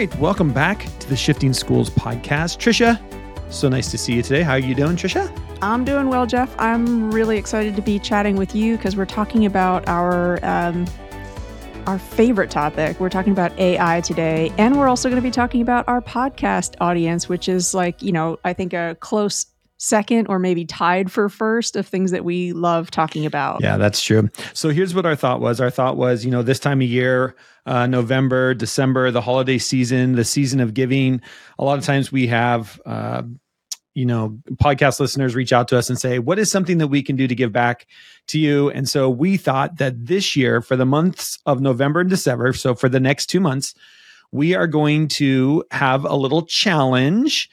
right, welcome back to the Shifting Schools podcast. Tricia, so nice to see you today. How are you doing, Tricia? I'm doing well, Jeff. I'm really excited to be chatting with you because we're talking about our favorite topic. We're talking about AI today, and we're also going to be talking about our podcast audience, which is like, you know, I think a close second or maybe tied for first of things that we love talking about. Yeah, that's true. So here's what our thought was. Our thought was, you know, this time of year, November, December, the holiday season, the season of giving, a lot of times we have, you know, podcast listeners reach out to us and say, what is something that we can do to give back to you? And so we thought that this year for the months of November and December, so for the next 2 months, we are going to have a little challenge.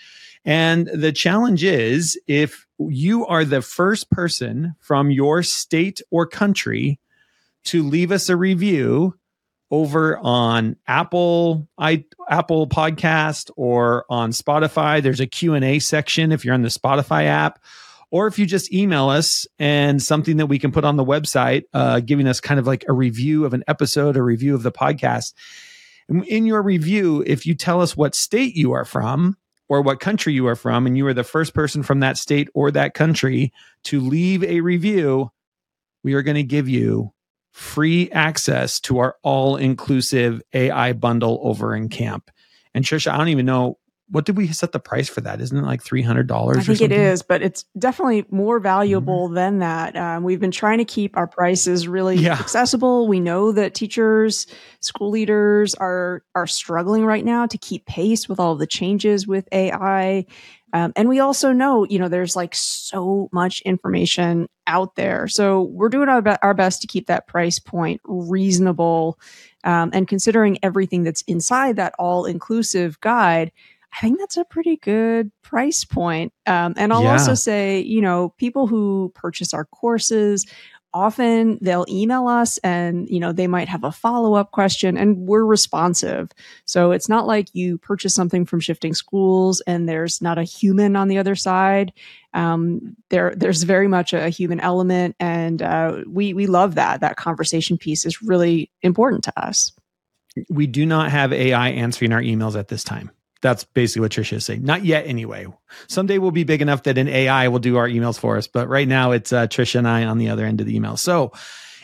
And the challenge is, if you are the first person from your state or country to leave us a review over on Apple Podcast or on Spotify, there's a Q&A section if you're on the Spotify app, or if you just email us and something that we can put on the website, giving us kind of like a review of an episode, a review of the podcast. In your review, if you tell us what state you are from, or what country you are from, and you are the first person from that state or that country to leave a review, we are going to give you free access to our all-inclusive AI bundle over in camp. And Tricia, I don't even know, what did we set the price for that? Isn't it like $300 or something? I think it is, but it's definitely more valuable than that. We've been trying to keep our prices really accessible. We know that teachers, school leaders are struggling right now to keep pace with all the changes with AI. And we also know, you know, there's like so much information out there. So we're doing our best to keep that price point reasonable. And considering everything that's inside that all-inclusive guide, I think that's a pretty good price point. And I'll also say, you know, people who purchase our courses, often they'll email us and, you know, they might have a follow-up question and we're responsive. So it's not like you purchase something from Shifting Schools and there's not a human on the other side. There's very much a human element, and we love that. That conversation piece is really important to us. We do not have AI answering our emails at this time. That's basically what Tricia is saying. Not yet, anyway. Someday we'll be big enough that an AI will do our emails for us. But right now, it's Tricia and I on the other end of the email. So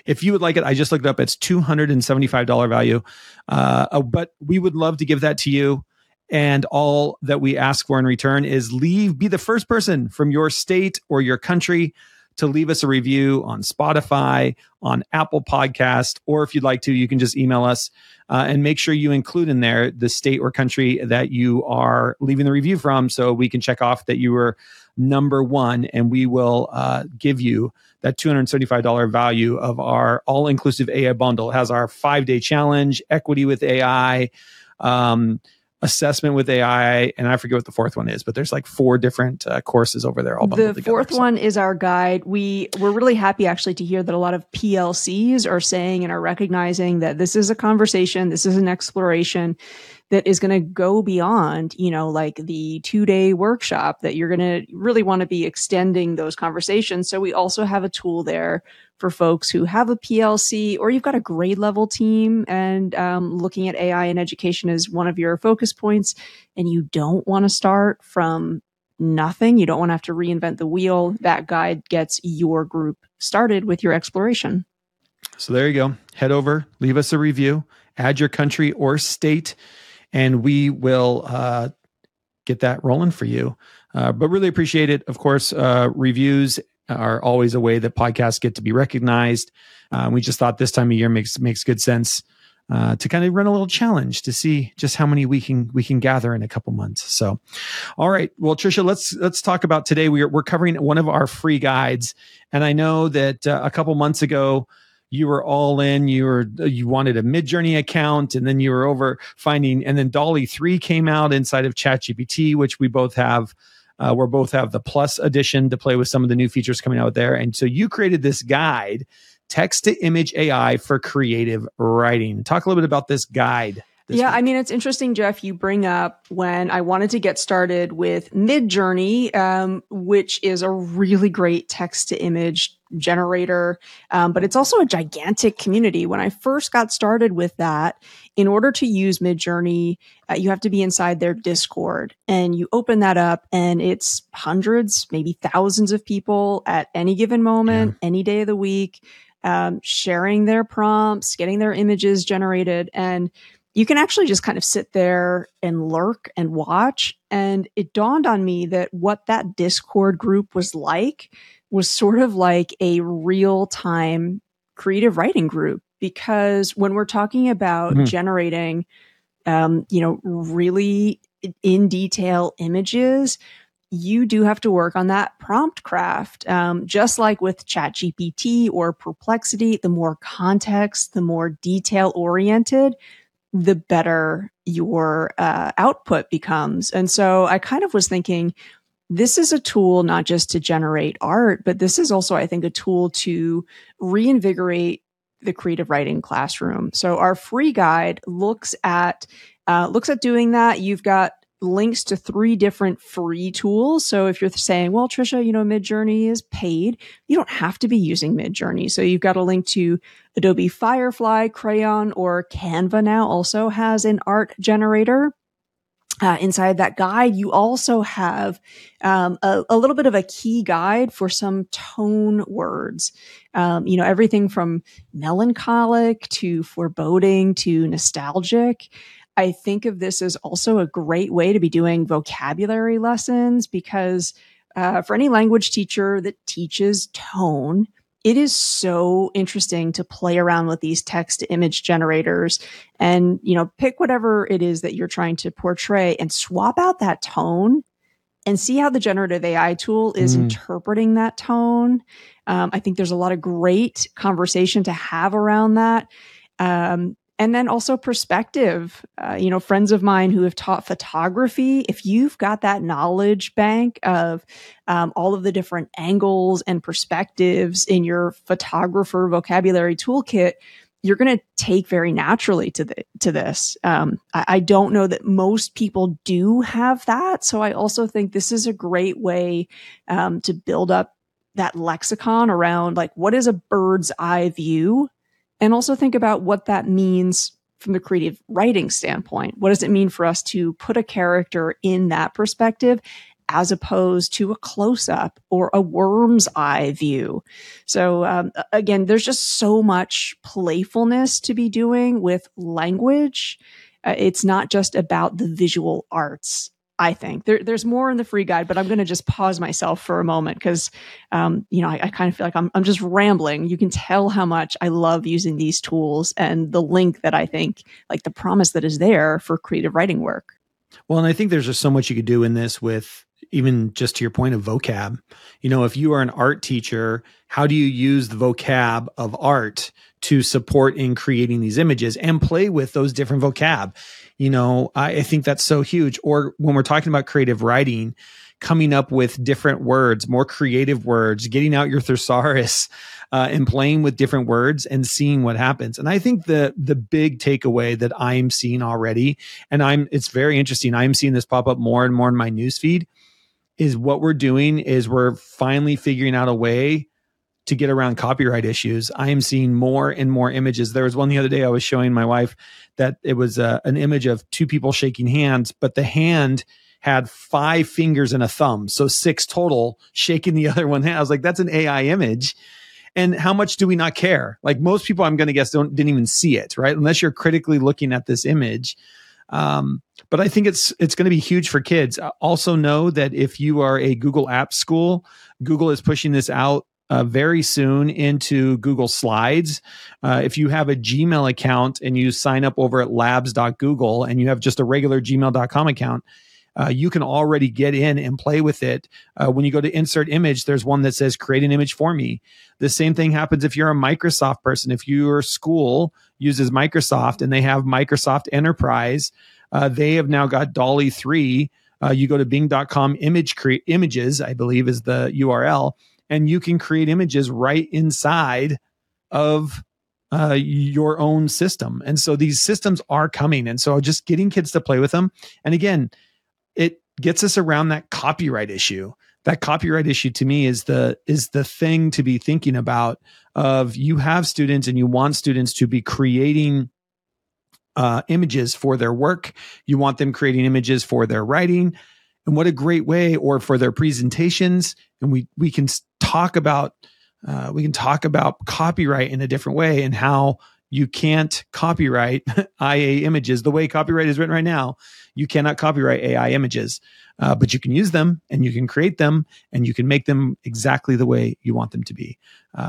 if you would like it, I just looked it up. It's $275 value. But we would love to give that to you. And all that we ask for in return is be the first person from your state or your country to leave us a review on Spotify, on Apple Podcast, or if you'd like to, you can just email us and make sure you include in there the state or country that you are leaving the review from, so we can check off that you were number one, and we will give you that $275 value of our all-inclusive AI bundle. It has our 5-day challenge, equity with AI, assessment with AI, and I forget what the fourth one is, but there's like 4 different courses over there all bundled together. The fourth one is our guide. We're really happy actually to hear that a lot of PLCs are saying and are recognizing that this is a conversation, this is an exploration that is going to go beyond, you know, like the 2-day workshop, that you're going to really want to be extending those conversations. So we also have a tool there for folks who have a PLC, or you've got a grade level team and looking at AI in education is one of your focus points, and you don't want to start from nothing. You don't want to have to reinvent the wheel. That guide gets your group started with your exploration. So there you go. Head over, leave us a review, add your country or state, and we will get that rolling for you. But really appreciate it. Of course, reviews are always a way that podcasts get to be recognized. We just thought this time of year makes good sense to kind of run a little challenge to see just how many we can gather in a couple months. So, all right. Well, Tricia, let's talk about today. We're covering one of our free guides, and I know that a couple months ago, you were all in. You wanted a Midjourney account, and then you were over finding. And then DALL-E 3 came out inside of ChatGPT, which we both have. We both have the Plus edition to play with some of the new features coming out there. And so you created this guide, Text to Image AI for Creative Writing. Talk a little bit about this guide. I mean, it's interesting, Jeff, you bring up when I wanted to get started with Midjourney, which is a really great text to image generator, but it's also a gigantic community. When I first got started with that, in order to use Midjourney, you have to be inside their Discord, and you open that up and it's hundreds, maybe thousands of people at any given moment, any day of the week, sharing their prompts, getting their images generated. And you can actually just kind of sit there and lurk and watch. And it dawned on me that what that Discord group was like was sort of like a real-time creative writing group, because when we're talking about generating, really in detail images, you do have to work on that prompt craft. Just like with ChatGPT or Perplexity, the more context, the more detail-oriented, the better your output becomes. And so I kind of was thinking, this is a tool not just to generate art, but this is also, I think, a tool to reinvigorate the creative writing classroom. So our free guide looks at doing that. You've got links to 3 different free tools. So if you're saying, well, Tricia, Midjourney is paid, you don't have to be using Midjourney. So you've got a link to Adobe Firefly, Craiyon, or Canva now also has an art generator. Inside that guide, you also have a little bit of a key guide for some tone words. Everything from melancholic to foreboding to nostalgic. I think of this as also a great way to be doing vocabulary lessons, because for any language teacher that teaches tone, it is so interesting to play around with these text-to-image generators and, pick whatever it is that you're trying to portray and swap out that tone and see how the generative AI tool is interpreting that tone. I think there's a lot of great conversation to have around that. And then also perspective. Friends of mine who have taught photography, if you've got that knowledge bank of all of the different angles and perspectives in your photographer vocabulary toolkit, you're going to take very naturally to this. I don't know that most people do have that. So I also think this is a great way to build up that lexicon around, like, what is a bird's eye view? And also think about what that means from the creative writing standpoint. What does it mean for us to put a character in that perspective as opposed to a close-up or a worm's eye view? So again, there's just so much playfulness to be doing with language. It's not just about the visual arts. I think there's more in the free guide, but I'm going to just pause myself for a moment because, I kind of feel like I'm just rambling. You can tell how much I love using these tools and the link that I think, like, the promise that is there for creative writing work. Well, and I think there's just so much you could do in this with, even just to your point of vocab. If you are an art teacher, how do you use the vocab of art to support in creating these images and play with those different vocab? I think that's so huge. Or when we're talking about creative writing, coming up with different words, more creative words, getting out your thesaurus and playing with different words and seeing what happens. And I think the big takeaway that I'm seeing already, and it's very interesting, I'm seeing this pop up more and more in my newsfeed, is what we're doing is we're finally figuring out a way to get around copyright issues. I am seeing more and more images. There was one the other day I was showing my wife that it was an image of 2 people shaking hands, but the hand had 5 fingers and a thumb. So 6 total shaking the other one hand. I was like, that's an AI image. And how much do we not care? Like, most people, I'm going to guess, didn't even see it, right? Unless you're critically looking at this image. But I think it's going to be huge for kids. Also know that if you are a Google Apps school, Google is pushing this out very soon into Google Slides. If you have a Gmail account and you sign up over at labs.google and you have just a regular gmail.com account, you can already get in and play with it. When you go to insert image, there's one that says create an image for me. The same thing happens if you're a Microsoft person. If your school uses Microsoft and they have Microsoft Enterprise, they have now got DALL-E 3. You go to bing.com images, I believe is the URL, and you can create images right inside of your own system. And so these systems are coming. And so just getting kids to play with them. And again, it gets us around that copyright issue. that copyright issue to me is the thing to be thinking about. Of you have students and you want students to be creating images for their work. You want them creating images for their writing, and what a great way, or for their presentations. And we can talk about copyright in a different way, and how you can't copyright IA images. The way copyright is written right now, you cannot copyright AI images, but you can use them and you can create them and you can make them exactly the way you want them to be.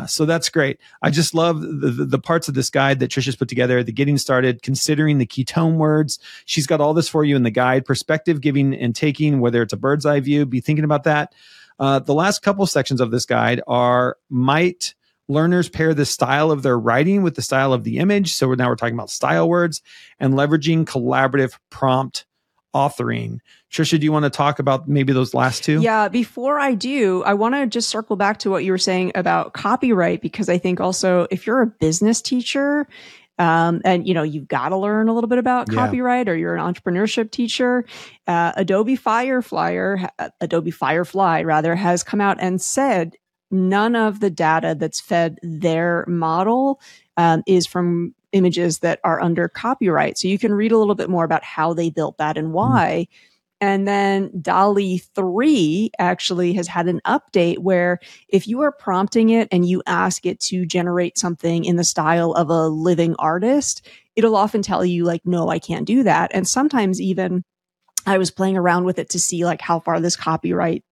So that's great. I just love the parts of this guide that Tricia's put together, the getting started, considering the key tone words. She's got all this for you in the guide, perspective giving and taking, whether it's a bird's eye view, be thinking about that. The last couple sections of this guide are might learners pair the style of their writing with the style of the image. So now we're talking about style words and leveraging collaborative prompt authoring. Tricia, do you want to talk about maybe those last two? Yeah, before I do, I want to just circle back to what you were saying about copyright, because I think also if you're a business teacher, and you've got to learn a little bit about copyright, or you're an entrepreneurship teacher, Adobe Firefly has come out and said, none of the data that's fed their model is from images that are under copyright. So you can read a little bit more about how they built that and why. And then DALL-E 3 actually has had an update where if you are prompting it and you ask it to generate something in the style of a living artist, it'll often tell you like, no, I can't do that. And sometimes even I was playing around with it to see like how far this copyright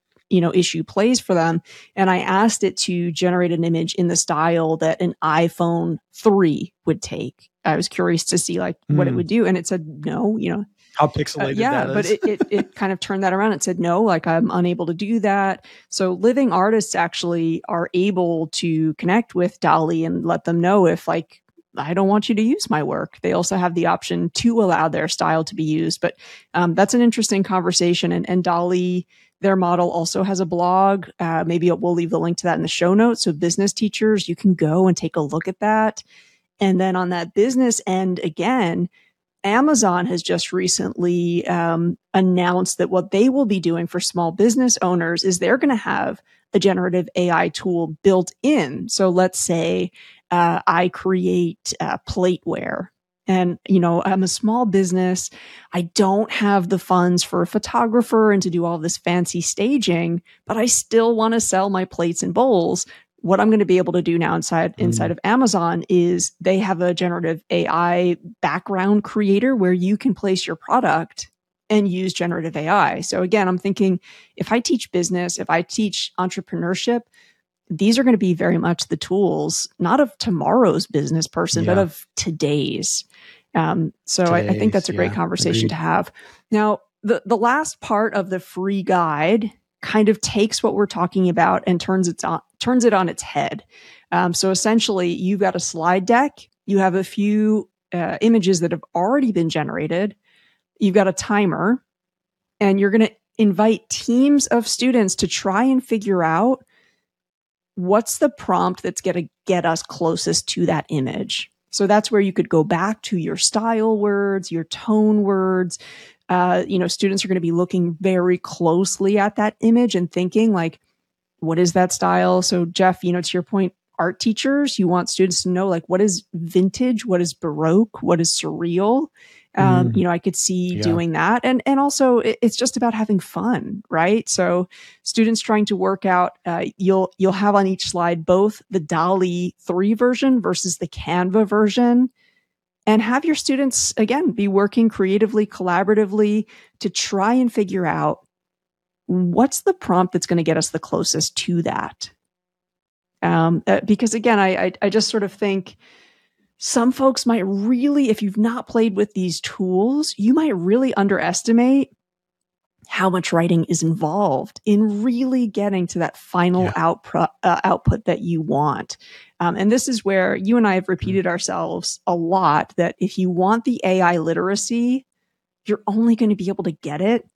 issue plays for them. And I asked it to generate an image in the style that an iPhone 3 would take. I was curious to see like what it would do. And it said, no, how pixelated that is. But it kind of turned that around. It said, no, like I'm unable to do that. So living artists actually are able to connect with DALL-E and let them know if like, I don't want you to use my work. They also have the option to allow their style to be used. But that's an interesting conversation. And DALL-E, their model, also has a blog. Maybe we'll leave the link to that in the show notes. So business teachers, you can go and take a look at that. And then on that business end, again, Amazon has just recently announced that what they will be doing for small business owners is they're going to have a generative AI tool built in. So let's say I create plateware. And, I'm a small business. I don't have the funds for a photographer and to do all this fancy staging, but I still want to sell my plates and bowls. What I'm going to be able to do now inside of Amazon is they have a generative AI background creator where you can place your product and use generative AI. So again, I'm thinking if I teach business, if I teach entrepreneurship, these are going to be very much the tools, not of tomorrow's business person, but of today's. I think that's a great conversation to have. Now, the last part of the free guide kind of takes what we're talking about and turns it on its head. So essentially, you've got a slide deck. You have a few images that have already been generated. You've got a timer. And you're going to invite teams of students to try and figure out what's the prompt that's going to get us closest to that image. So that's where you could go back to your style words, your tone words. Students are going to be looking very closely at that image and thinking like, what is that style? So Jeff, to your point, art teachers, you want students to know like, what is vintage? What is Baroque? What is surreal? I could see doing that. And also it's just about having fun, right? So students trying to work out, you'll have on each slide, both the DALL-E 3 version versus the Canva version, and have your students again, be working creatively, collaboratively to try and figure out what's the prompt that's going to get us the closest to that. Because again, I just sort of think, some folks might really, if you've not played with these tools, you might really underestimate how much writing is involved in really getting to that final output that you want. And this is where you and I have repeated ourselves a lot, that if you want the AI literacy, you're only going to be able to get it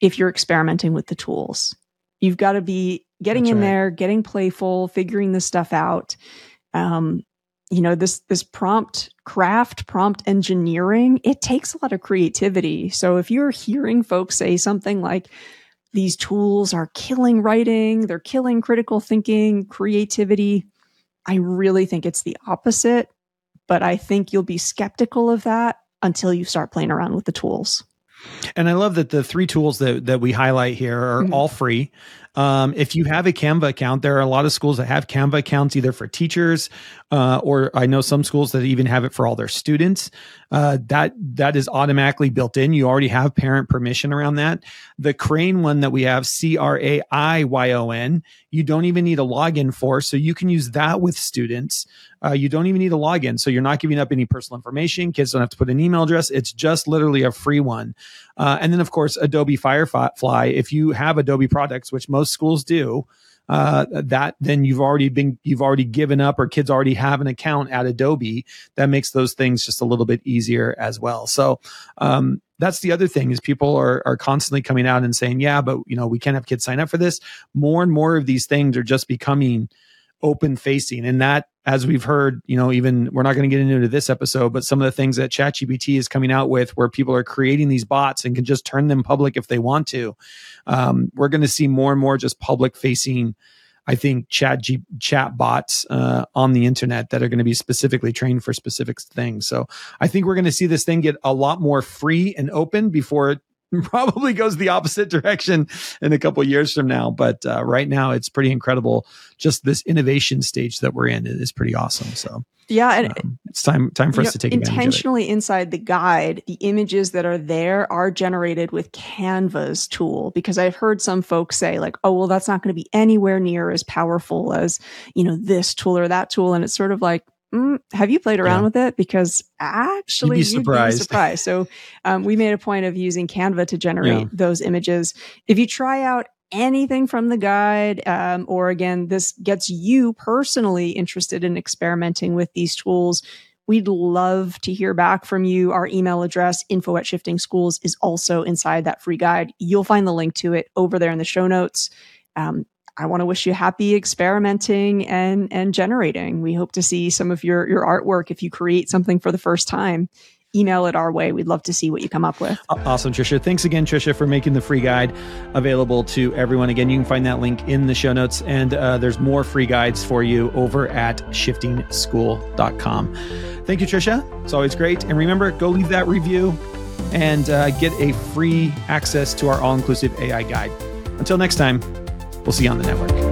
if you're experimenting with the tools. You've got to be getting there, getting playful, figuring this stuff out. This prompt craft, prompt engineering, it takes a lot of creativity. So if you're hearing folks say something like, These tools are killing writing. They're killing critical thinking, creativity. I really think it's the opposite, but I think you'll be skeptical of that until you start playing around with the tools. And I love that the three tools that we highlight here are all free. If you have a Canva account, there are a lot of schools that have Canva accounts either for teachers or I know some schools that even have it for all their students. That is automatically built in. You already have parent permission around that. The Craiyon one that we have, Craiyon, you don't even need a login for. So you can use that with students. You don't even need a login. So you're not giving up any personal information. Kids don't have to put an email address. It's just literally a free one. And then, of course, Adobe Firefly. If you have Adobe products, which most schools do, then you've already given up, or kids already have an account at Adobe. That makes those things just a little bit easier as well. So, that's the other thing is people are constantly coming out and saying, yeah, but we can't have kids sign up for this. More and more of these things are just becoming open facing. And that, as we've heard, even we're not going to get into this episode, but some of the things that ChatGPT is coming out with where people are creating these bots and can just turn them public if they want to. We're going to see more and more just public facing, I think, chat bots on the internet that are going to be specifically trained for specific things. So I think we're going to see this thing get a lot more free and open before it probably goes the opposite direction in a couple of years from now. But right now, it's pretty incredible. Just this innovation stage that we're in is pretty awesome. So yeah, and it's time for us to take advantage of it. Intentionally inside the guide, the images that are there are generated with Canva's tool, because I've heard some folks say like, oh, well, that's not going to be anywhere near as powerful as, this tool or that tool. And it's sort of like, have you played around with it? Because actually you'd be surprised. So we made a point of using Canva to generate those images. If you try out anything from the guide, or again, this gets you personally interested in experimenting with these tools, we'd love to hear back from you. Our email address, info@shiftingschools, is also inside that free guide. You'll find the link to it over there in the show notes. I want to wish you happy experimenting and generating. We hope to see some of your artwork. If you create something for the first time, email it our way. We'd love to see what you come up with. Awesome, Tricia. Thanks again, Tricia, for making the free guide available to everyone. Again, you can find that link in the show notes, and there's more free guides for you over at shiftingschool.com. Thank you, Tricia. It's always great. And remember, go leave that review and get a free access to our all-inclusive AI guide. Until next time, we'll see you on the network.